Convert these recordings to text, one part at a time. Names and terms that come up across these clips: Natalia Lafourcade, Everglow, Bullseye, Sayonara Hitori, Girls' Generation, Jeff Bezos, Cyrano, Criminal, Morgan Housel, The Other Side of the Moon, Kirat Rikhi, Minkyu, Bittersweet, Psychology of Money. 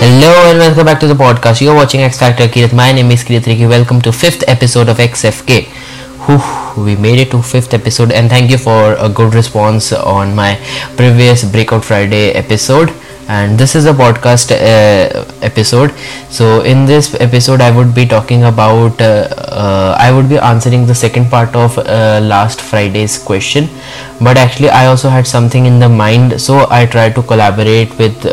Hello and welcome back to the podcast. You're watching X Factor Kirat. My name is Kirat Rikhi. Welcome to 5th episode of XFK. We made it to 5th episode, and thank you for a good response on my previous Breakout Friday episode. And this is a podcast episode. So in this episode I would be talking about I would be answering the second part of last Friday's question, but actually I also had something in the mind, so I tried to collaborate with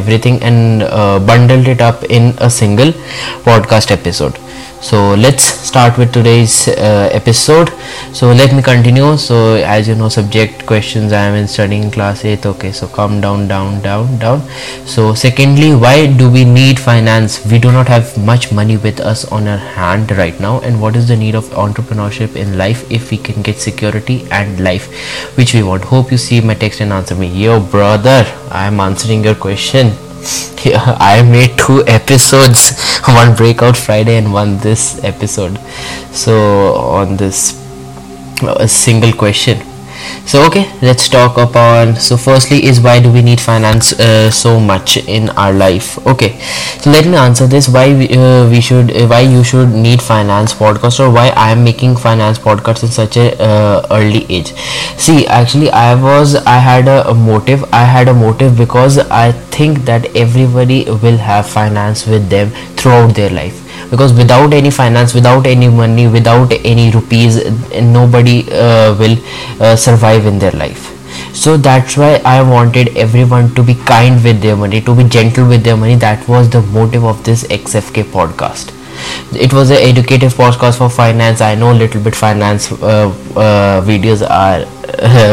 everything and bundled it up in a single podcast episode. So let's start with today's episode. So let me continue. So as you know, subject questions, I am studying class 8. Okay, so come down. So secondly, why do we need finance? We do not have much money with us on our hand right now, and what is the need of entrepreneurship in life if we can get security and life which we want? Hope you see my text and answer me. Yo brother, I am answering your question. Yeah, I made 2 episodes, one Breakout Friday and one this episode, so on this single question. So okay, let's talk upon. So firstly is, why do we need finance so much in our life? Okay, so let me answer this. Why why you should need finance podcast, or why I am making finance podcast in such a early age. See, actually I had a motive because I think that everybody will have finance with them throughout their life. Because without any finance, without any money, without any rupees, nobody will survive in their life. So that's why I wanted everyone to be kind with their money, to be gentle with their money. That was the motive of this XFK podcast. It was an educative podcast for finance. I know little bit finance videos are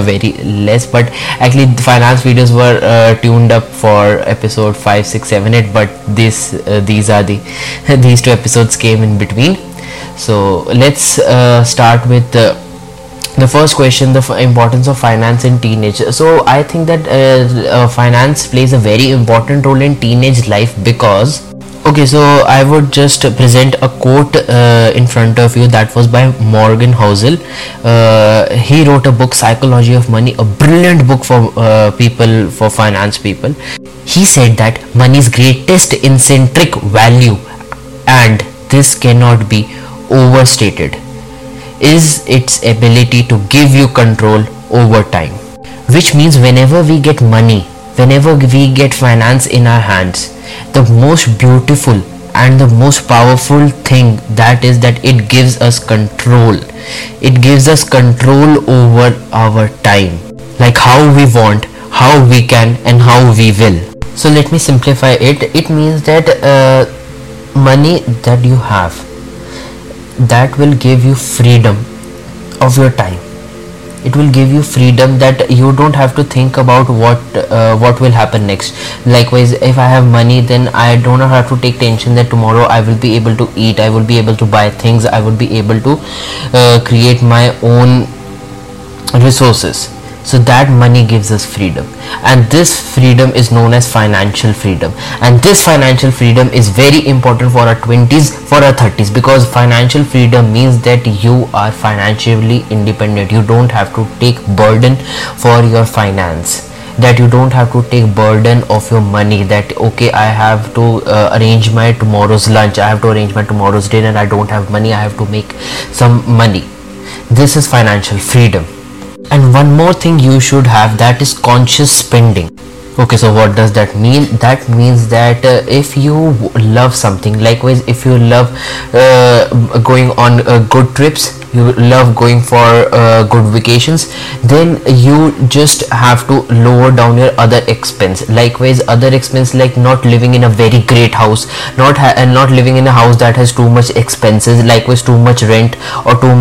very less, but actually the finance videos were tuned up for episode 5, 6, 7, 8, but this these are the these 2 episodes came in between. So let's start with the first question, the importance of finance in teenage. So I think that finance plays a very important role in teenage life because, okay, so I would just present a quote in front of you that was by Morgan Housel. He wrote a book, Psychology of Money, a brilliant book for people, for finance people. He said that money's greatest intrinsic value, and this cannot be overstated, is its ability to give you control over time. Which means whenever we get money, whenever we get finance in our hands, the most beautiful and the most powerful thing that is that it gives us control. It gives us control over our time, like how we want, how we can, and how we will. So let me simplify it. It means that money that you have, that will give you freedom of your time. It will give you freedom that you don't have to think about what will happen next. Likewise, if I have money, then I don't have to take tension that tomorrow I will be able to eat, I will be able to buy things, I will be able to create my own resources. So that money gives us freedom, and this freedom is known as financial freedom. And this financial freedom is very important for our 20s, for our 30s, because financial freedom means that you are financially independent. You don't have to take burden for your finance, that you don't have to take burden of your money, that okay, I have to arrange my tomorrow's lunch, I have to arrange my tomorrow's dinner, I don't have money, I have to make some money. This is financial freedom. And one more thing you should have, that is conscious spending. Okay, so what does that mean? That means that if you love something, likewise if you love going on good trips, you love going for good vacations, then you just have to lower down your other expense. Likewise, other expense like not living in a very great house, not living in a house that has too much expenses, likewise too much rent or too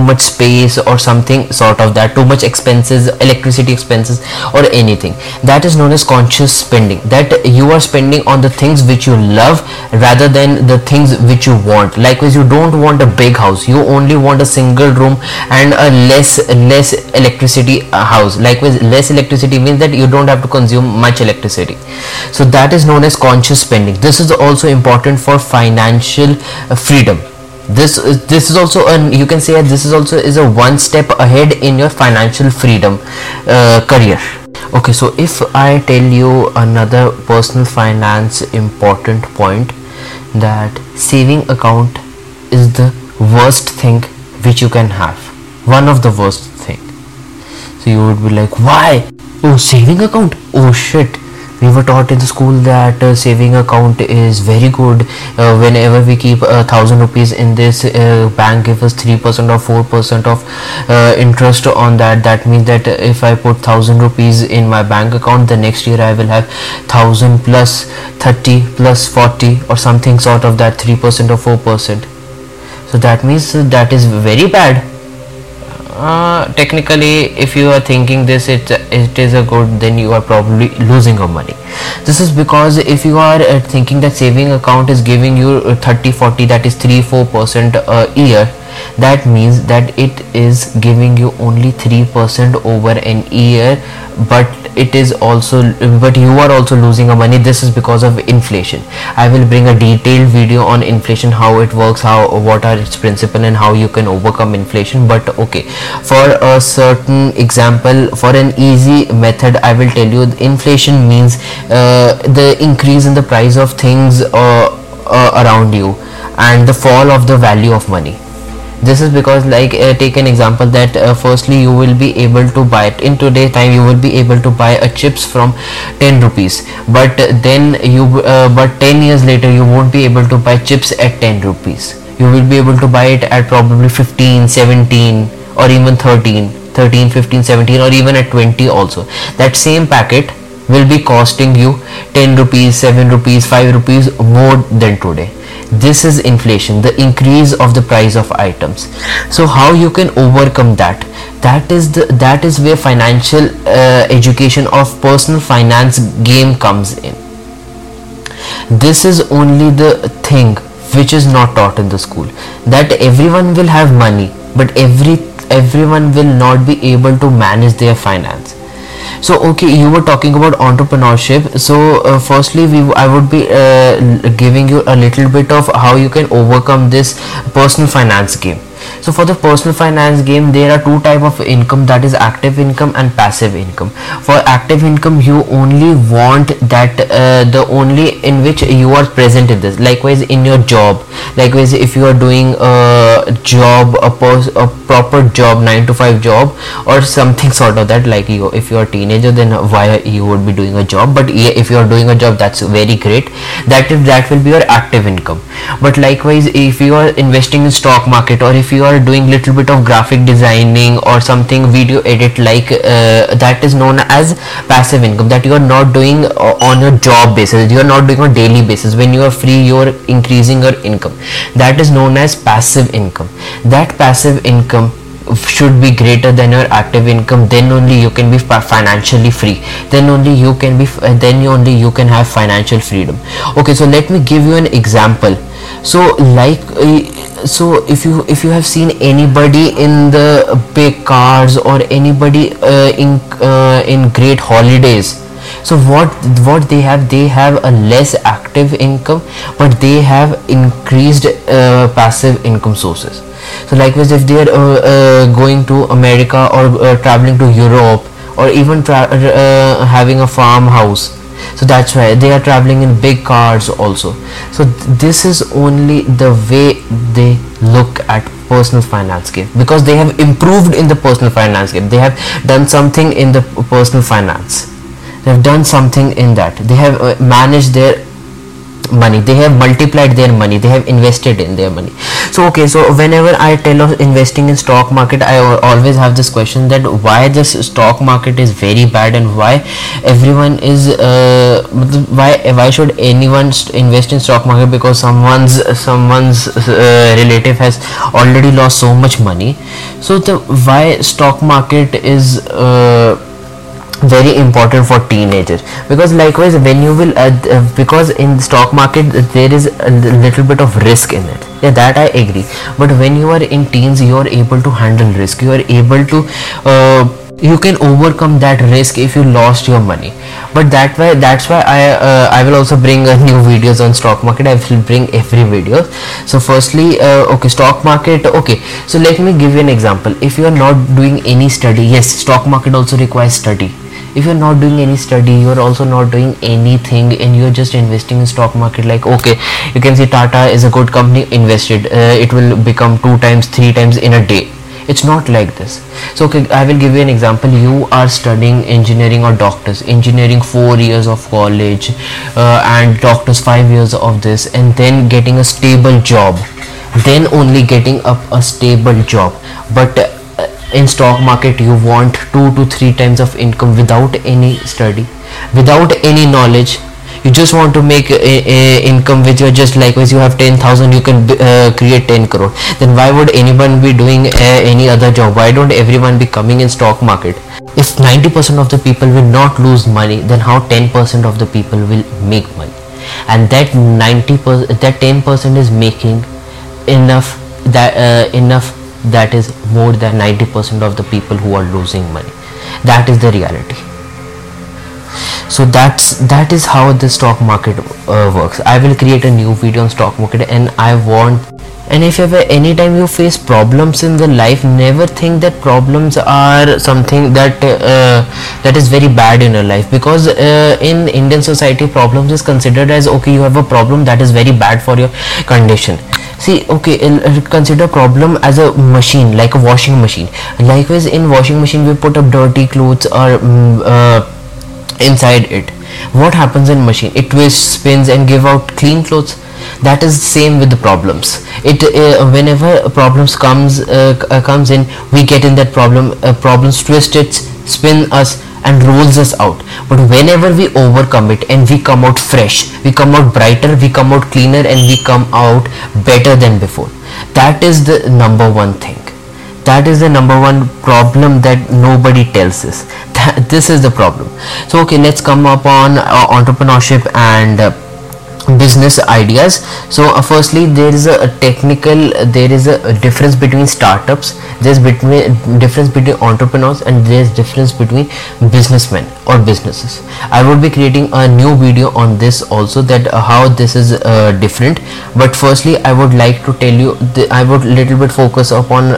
much space or something sort of that, too much expenses, electricity expenses or anything. That is known as conscious spending, that you are spending on the things which you love rather than the things which you want. Likewise, you don't want a big house, you only want a single room and a less electricity house. Likewise, less electricity means that you don't have to consume much electricity. So that is known as conscious spending. This is also important for financial freedom. This is also, and you can say that this is also is a one step ahead in your financial freedom career. Okay, so if I tell you another personal finance important point, that saving account is the worst thing which you can have, one of the worst thing. So you would be like, why? Oh, saving account? Oh shit, we were taught in the school that saving account is very good. Whenever we keep 1,000 rupees in this bank, give us 3% or 4% of interest on that. That means that if I put 1,000 rupees in my bank account, the next year I will have 1,000 plus 30 plus 40 or something sort of that, 3% or 4%. So that means that is very bad. Technically, if you are thinking this, it is a good, then you are probably losing your money. This is because if you are thinking that saving account is giving you 30-40, that is 3-4% a year, that means that it is giving you only 3% over an year, but you are also losing your money. This is because of inflation. I will bring a detailed video on inflation, how it works, what are its principles, and how you can overcome inflation. But okay, for a certain example, for an easy method, I will tell you inflation means the increase in the price of things around you and the fall of the value of money. This is because, like, take an example that firstly you will be able to buy it in today's time, you will be able to buy a chips from 10 rupees, but then you 10 years later you won't be able to buy chips at 10 rupees. You will be able to buy it at probably 15, 17 or even 13, 15, 17 or even at 20 also. That same packet will be costing you 10 rupees, 7 rupees, 5 rupees more than today. This is inflation, the increase of the price of items. So how you can overcome that? That is where financial education of personal finance game comes in. This is only the thing which is not taught in the school, that everyone will have money, but everyone will not be able to manage their finance. So okay, you were talking about entrepreneurship. So firstly, I would be giving you a little bit of how you can overcome this personal finance game. So for the personal finance game, there are two types of income, that is active income and passive income. For active income, you only want that the only in which you are present in this. Likewise in your job, likewise if you are doing a job, a proper job, 9-to-5 job or something sort of that, like you, if you are a teenager, then why you would be doing a job. But if you are doing a job, that's very great. That will be your active income. But likewise, if you are investing in stock market, or if you are doing little bit of graphic designing or something, video edit, like that is known as passive income, that you are not doing on a job basis, you are not doing on daily basis. When you are free, you are increasing your income. That is known as passive income. That passive income should be greater than your active income. Then only you can be financially free, then only you can have financial freedom. Okay, so let me give you an example. So if you have seen anybody in the big cars or anybody in great holidays, so what they have a less active income, but they have increased passive income sources. So likewise, if they are going to America or traveling to Europe or even having a farmhouse, so that's why they are traveling in big cars also. So this is only the way they look at personal finance game, because they have improved in the personal finance game, they have done something in the personal finance, they have done something in that, they have managed their money, they have multiplied their money, they have invested in their money. So okay, so whenever I tell of investing in stock market, I always have this question that why this stock market is very bad, and why everyone is why should anyone invest in stock market, because someone's relative has already lost so much money. So the why stock market is very important for teenagers, because likewise when you will because in the stock market there is a little bit of risk in it. Yeah, that I agree. But when you are in teens, you are able to handle risk, you are able to you can overcome that risk if you lost your money. But that's why I will also bring new videos on stock market. I will bring every video. So firstly, okay, stock market. Okay, so let me give you an example. If you are not doing any study, yes, stock market also requires study. if you're not doing any study, you're also not doing anything and you're just investing in stock market, like okay, you can see Tata is a good company, invested, it will become 2 times 3 times in a day. It's not like this. So okay, I will give you an example. You are studying engineering or doctors, engineering 4 years of college and doctors 5 years of this, and then getting a stable job, then only getting up a stable job. But in stock market you want 2 to 3 times of income without any study, without any knowledge. You just want to make a income which you're just likewise, you have 10,000, you can create 10 crore. Then why would anyone be doing any other job? Why don't everyone be coming in stock market? If 90% of the people will not lose money, then how 10% of the people will make money? And that 10% is making enough, that that is more than 90% of the people who are losing money. That is the reality. So that is how the stock market works. I will create a new video on stock market, and if ever anytime you face problems in the life, never think that problems are something that is very bad in your life, because in Indian society problems is considered as okay, you have a problem that is very bad for your condition. See, okay, consider problem as a machine, like a washing machine. Likewise, in washing machine we put up dirty clothes or inside it. What happens in machine? It twists, spins and give out clean clothes. That is same with the problems. It whenever problems comes in, we get in that problem. Problems twist it, spin us and rolls us out. But whenever we overcome it and we come out fresh, we come out brighter, we come out cleaner and we come out better than before. That is the number one thing. That is the number one problem that nobody tells us. This is the problem. So okay, let's come upon entrepreneurship and business ideas. So firstly, there is a difference between startups, difference between entrepreneurs, and there's difference between businessmen or businesses. I would be creating a new video on this also, that how this is different. But firstly, I would like to tell you I would little bit focus upon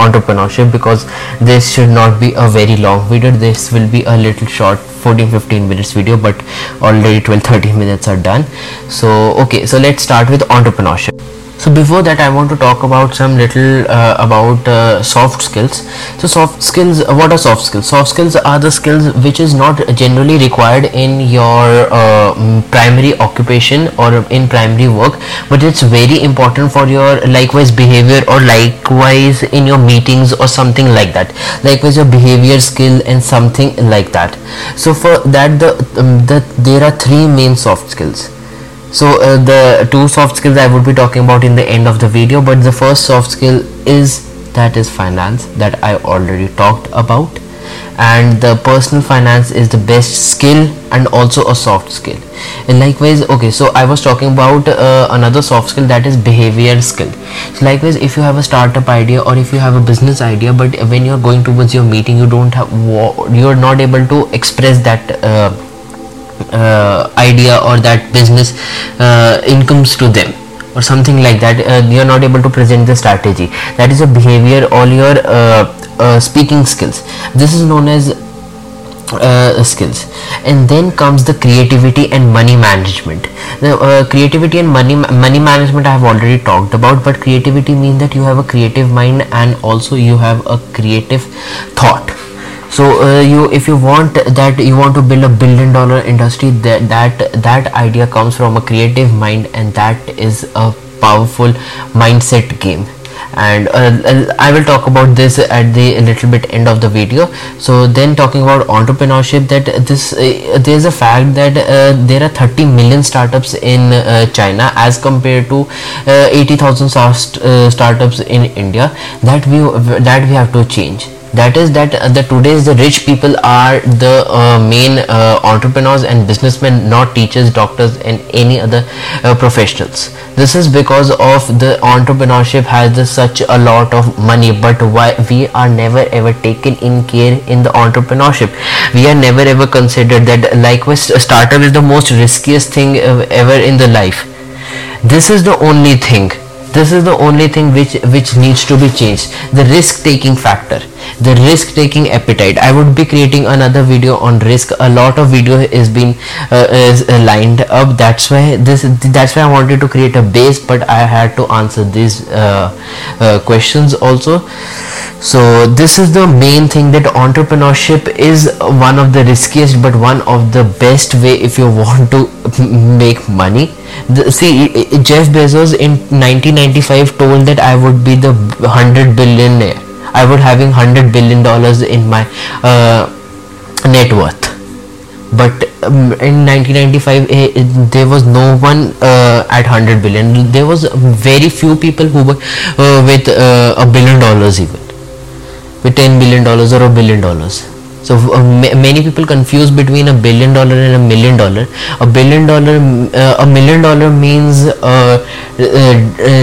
entrepreneurship, because this should not be a very long video. This will be a little short 14-15 minutes video, but already 12-13 minutes are done. So okay, so let's start with entrepreneurship. So before that, I want to talk about some little about soft skills. So soft skills, what are soft skills? Soft skills are the skills which is not generally required in your primary occupation or in primary work, but it's very important for your likewise behavior, or likewise in your meetings or something like that. Likewise your behavior skill and something like that. So for that, there are three main soft skills. So the two soft skills I would be talking about in the end of the video, but the first soft skill is finance, that I already talked about. And the personal finance is the best skill and also a soft skill. And likewise, okay, so I was talking about another soft skill, that is behavior skill. So likewise, if you have a startup idea or if you have a business idea, but when you're going towards your meeting, you're not able to express that idea or that business incomes to them or something like that. You're not able to present the strategy. That is a behavior, all your speaking skills. This is known as skills. And then comes the creativity and money management. Now, creativity and money management I have already talked about, but creativity means that you have a creative mind and also you have a creative thought. So if you want that, you want to build a billion-dollar industry, that idea comes from a creative mind, and that is a powerful mindset game. And I will talk about this at the little bit end of the video. So then, talking about entrepreneurship, that this there is a fact that there are 30 million startups in China as compared to 80,000 startups in India. That we have to change. That is that the today's the rich people are the main entrepreneurs and businessmen, not teachers, doctors and any other professionals. This is because of the entrepreneurship has such a lot of money, but why we are never ever taken in care in the entrepreneurship. We are never ever considered that. Likewise, a startup is the most riskiest thing ever in the life. This is the only thing This is the only thing which needs to be changed, the risk taking factor, the risk taking appetite. I would be creating another video on risk. A lot of video is being lined up. That's why I wanted to create a base, but I had to answer these questions also. So this is the main thing, that entrepreneurship is one of the riskiest but one of the best way if you want to make money. See, Jeff Bezos in 1995 told that I would be the 100 billionaire. I would having $100 billion in my net worth. But in 1995, there was no one at 100 billion. There was very few people who were with $1 billion, even with $10 billion or $1 billion. So many people confuse between $1 billion and $1 million. $1 million means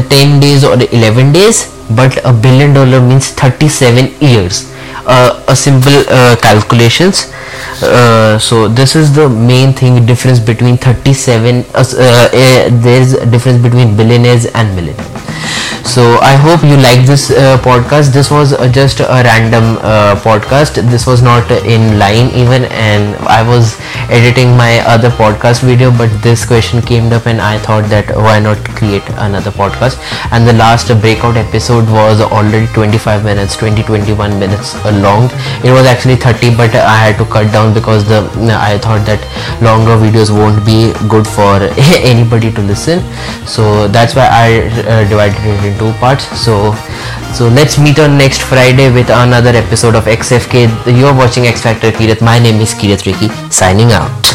10 days or 11 days, but $1 billion means 37 years. A simple calculations. So this is the main thing, difference between 37. There's a difference between billionaires and millionaires. So I hope you like this podcast. This was just a random podcast. This was not in line even, and I was editing my other podcast video, but this question came up and I thought that why not create another podcast. And the last breakout episode was already 21 minutes long. It was actually 30, but I had to cut down because I thought that longer videos won't be good for anybody to listen. So that's why I divided it into two parts. So let's meet on next Friday with another episode of XFK. You're watching X Factor Kirat. My name is Kirat Rikhi, signing out.